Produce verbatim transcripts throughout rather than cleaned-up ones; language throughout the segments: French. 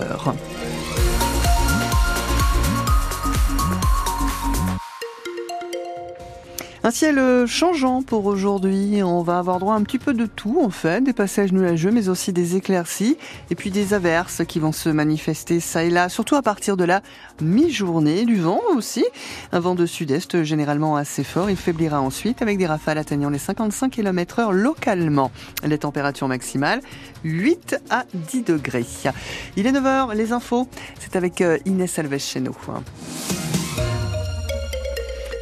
heures. Un ciel changeant pour aujourd'hui, on va avoir droit à un petit peu de tout en fait, des passages nuageux mais aussi des éclaircies et puis des averses qui vont se manifester ça et là, surtout à partir de la mi-journée, du vent aussi, un vent de sud-est généralement assez fort, il faiblira ensuite avec des rafales atteignant les cinquante-cinq kilomètres heure localement. Les températures maximales, huit à dix degrés. Il est neuf heures, les infos, c'est avec Inès Alves Chainot.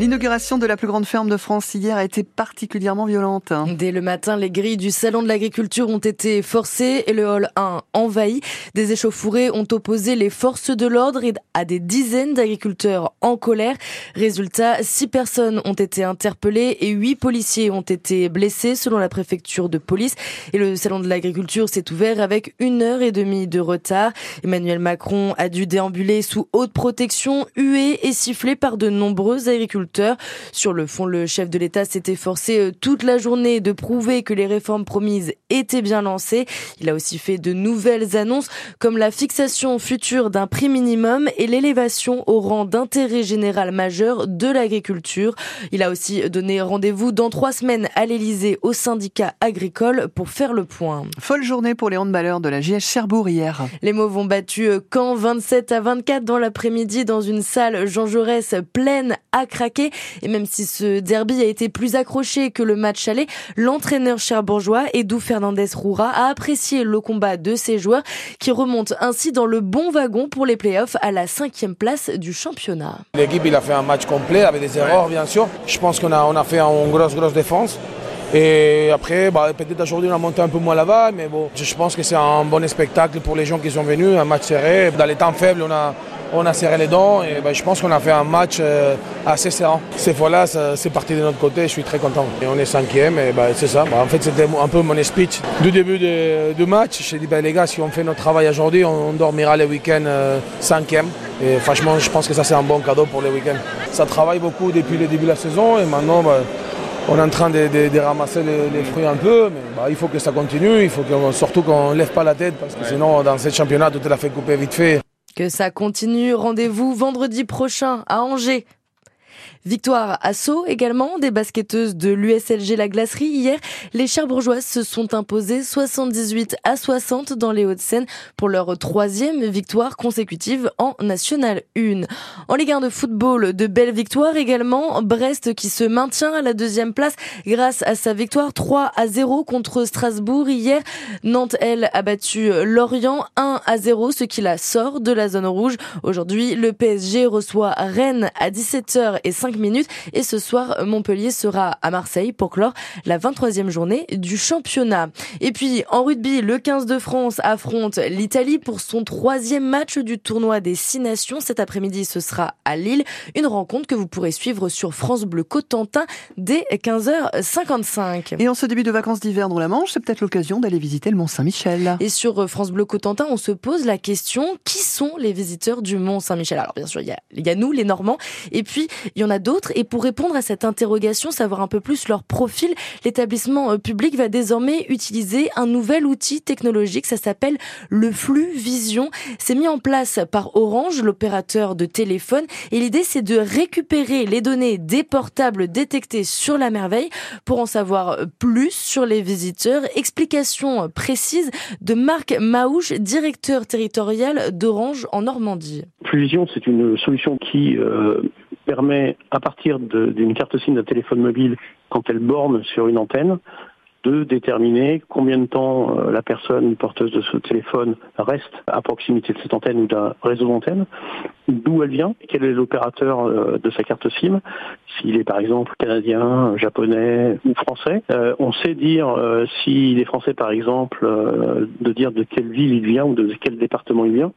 L'inauguration de la plus grande ferme de France hier a été particulièrement violente. Dès le matin, les grilles du salon de l'agriculture ont été forcées et le hall un envahi. Des échauffourées ont opposé les forces de l'ordre à des dizaines d'agriculteurs en colère. Résultat, six personnes ont été interpellées et huit policiers ont été blessés selon la préfecture de police. Et le salon de l'agriculture s'est ouvert avec une heure et demie de retard. Emmanuel Macron a dû déambuler sous haute protection, hué et sifflé par de nombreux agriculteurs. Sur le fond, le chef de l'État s'est efforcé toute la journée de prouver que les réformes promises étaient bien lancées. Il a aussi fait de nouvelles annonces comme la fixation future d'un prix minimum et l'élévation au rang d'intérêt général majeur de l'agriculture. Il a aussi donné rendez-vous dans trois semaines à l'Élysée au syndicat agricole pour faire le point. Folle journée pour les handballeurs de la G H Cherbourg hier. Les Mauves ont battu Caen vingt-sept à vingt-quatre dans l'après-midi dans une salle Jean Jaurès pleine à craquer. Et même si ce derby a été plus accroché que le match aller, l'entraîneur cherbourgeois Edou Fernandez-Roura a apprécié le combat de ses joueurs qui remontent ainsi dans le bon wagon pour les playoffs à la cinquième place du championnat. L'équipe il a fait un match complet avec des erreurs bien sûr. Je pense qu'on a, on a fait une grosse grosse défense. Et après, bah, peut-être aujourd'hui on a monté un peu moins la balle, mais bon, je pense que c'est un bon spectacle pour les gens qui sont venus, un match serré. Dans les temps faibles, on a, on a serré les dents et bah, je pense qu'on a fait un match euh, assez serrant. Cette fois-là, c'est parti de notre côté, je suis très content. Et on est cinquième et bah, c'est ça. Bah, en fait, c'était un peu mon speech du début du match. J'ai dit, bah, les gars, si on fait notre travail aujourd'hui, on, on dormira les week-ends euh, cinquième. Et franchement, je pense que ça, c'est un bon cadeau pour les week-ends. Ça travaille beaucoup depuis le début de la saison et maintenant, bah, on est en train de, de, de ramasser les, les fruits un peu, mais bah, il faut que ça continue, il faut que, surtout qu'on ne lève pas la tête, parce que sinon dans ce championnat, tout est la fait couper vite fait. Que ça continue, rendez-vous vendredi prochain à Angers. Victoire à Sceaux également, des basketteuses de l'U S L G La Glacerie. Hier, les Cherbourgeoises se sont imposées soixante-dix-huit à soixante dans les Hauts-de-Seine pour leur troisième victoire consécutive en National un. En Ligue un de football, de belles victoires également. Brest qui se maintient à la deuxième place grâce à sa victoire trois à zéro contre Strasbourg hier. Nantes, elle, a battu Lorient un à zéro, ce qui la sort de la zone rouge. Aujourd'hui, le P S G reçoit Rennes à dix-sept heures cinq minutes et ce soir Montpellier sera à Marseille pour clore la vingt-troisième journée du championnat. Et puis en rugby, le quinze de France affronte l'Italie pour son troisième match du tournoi des six nations. Cet après-midi, ce sera à Lille, une rencontre que vous pourrez suivre sur France Bleu Cotentin dès quinze heures cinquante-cinq. Et en ce début de vacances d'hiver dans la Manche, c'est peut-être l'occasion d'aller visiter le Mont-Saint-Michel. Et sur France Bleu Cotentin, on se pose la question, qui sont les visiteurs du Mont-Saint-Michel? Alors bien sûr, il y a, y a nous, les Normands, et puis il y en a d'autres. Et pour répondre à cette interrogation, savoir un peu plus leur profil, l'établissement public va désormais utiliser un nouvel outil technologique. Ça s'appelle le Flux vision. C'est mis en place par Orange, l'opérateur de téléphone. Et l'idée, c'est de récupérer les données des portables détectés sur la merveille pour en savoir plus sur les visiteurs. Explication précise de Marc Maouch, directeur territorial d'Orange en Normandie. Flux vision, c'est une solution qui... Euh... permet, à partir de, d'une carte SIM d'un téléphone mobile, quand elle borne sur une antenne, de déterminer combien de temps euh, la personne porteuse de ce téléphone reste à proximité de cette antenne ou d'un réseau d'antenne, d'où elle vient, quel est l'opérateur euh, de sa carte SIM, s'il est par exemple canadien, japonais ou français. Euh, on sait dire euh, s'il est français par exemple, euh, de dire de quelle ville il vient ou de quel département il vient.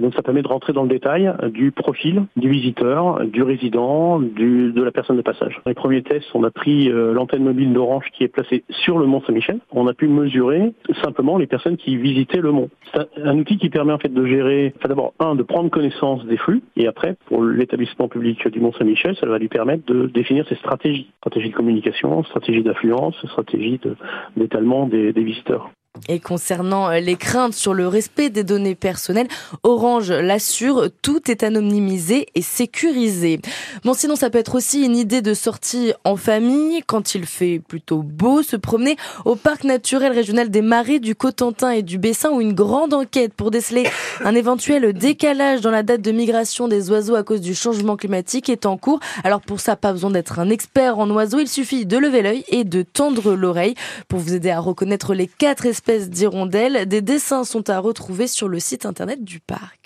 Donc ça permet de rentrer dans le détail du profil du visiteur, du résident, du, de la personne de passage. Dans les premiers tests, on a pris euh, l'antenne mobile d'Orange qui est placée sur le Mont-Saint-Michel. On a pu mesurer simplement les personnes qui visitaient le Mont. C'est un, un outil qui permet en fait de gérer, enfin, d'abord un, de prendre connaissance des flux, et après pour l'établissement public du Mont-Saint-Michel, ça va lui permettre de définir ses stratégies. Stratégie de communication, stratégie d'affluence, stratégie de, d'étalement des, des visiteurs. Et concernant les craintes sur le respect des données personnelles, Orange l'assure, tout est anonymisé et sécurisé. Bon, sinon ça peut être aussi une idée de sortie en famille, quand il fait plutôt beau, se promener au parc naturel régional des Marais du Cotentin et du Bessin, où une grande enquête pour déceler un éventuel décalage dans la date de migration des oiseaux à cause du changement climatique est en cours. Alors pour ça, pas besoin d'être un expert en oiseaux, il suffit de lever l'œil et de tendre l'oreille pour vous aider à reconnaître les quatre espèces d'hirondelles. Des dessins sont à retrouver sur le site internet du parc.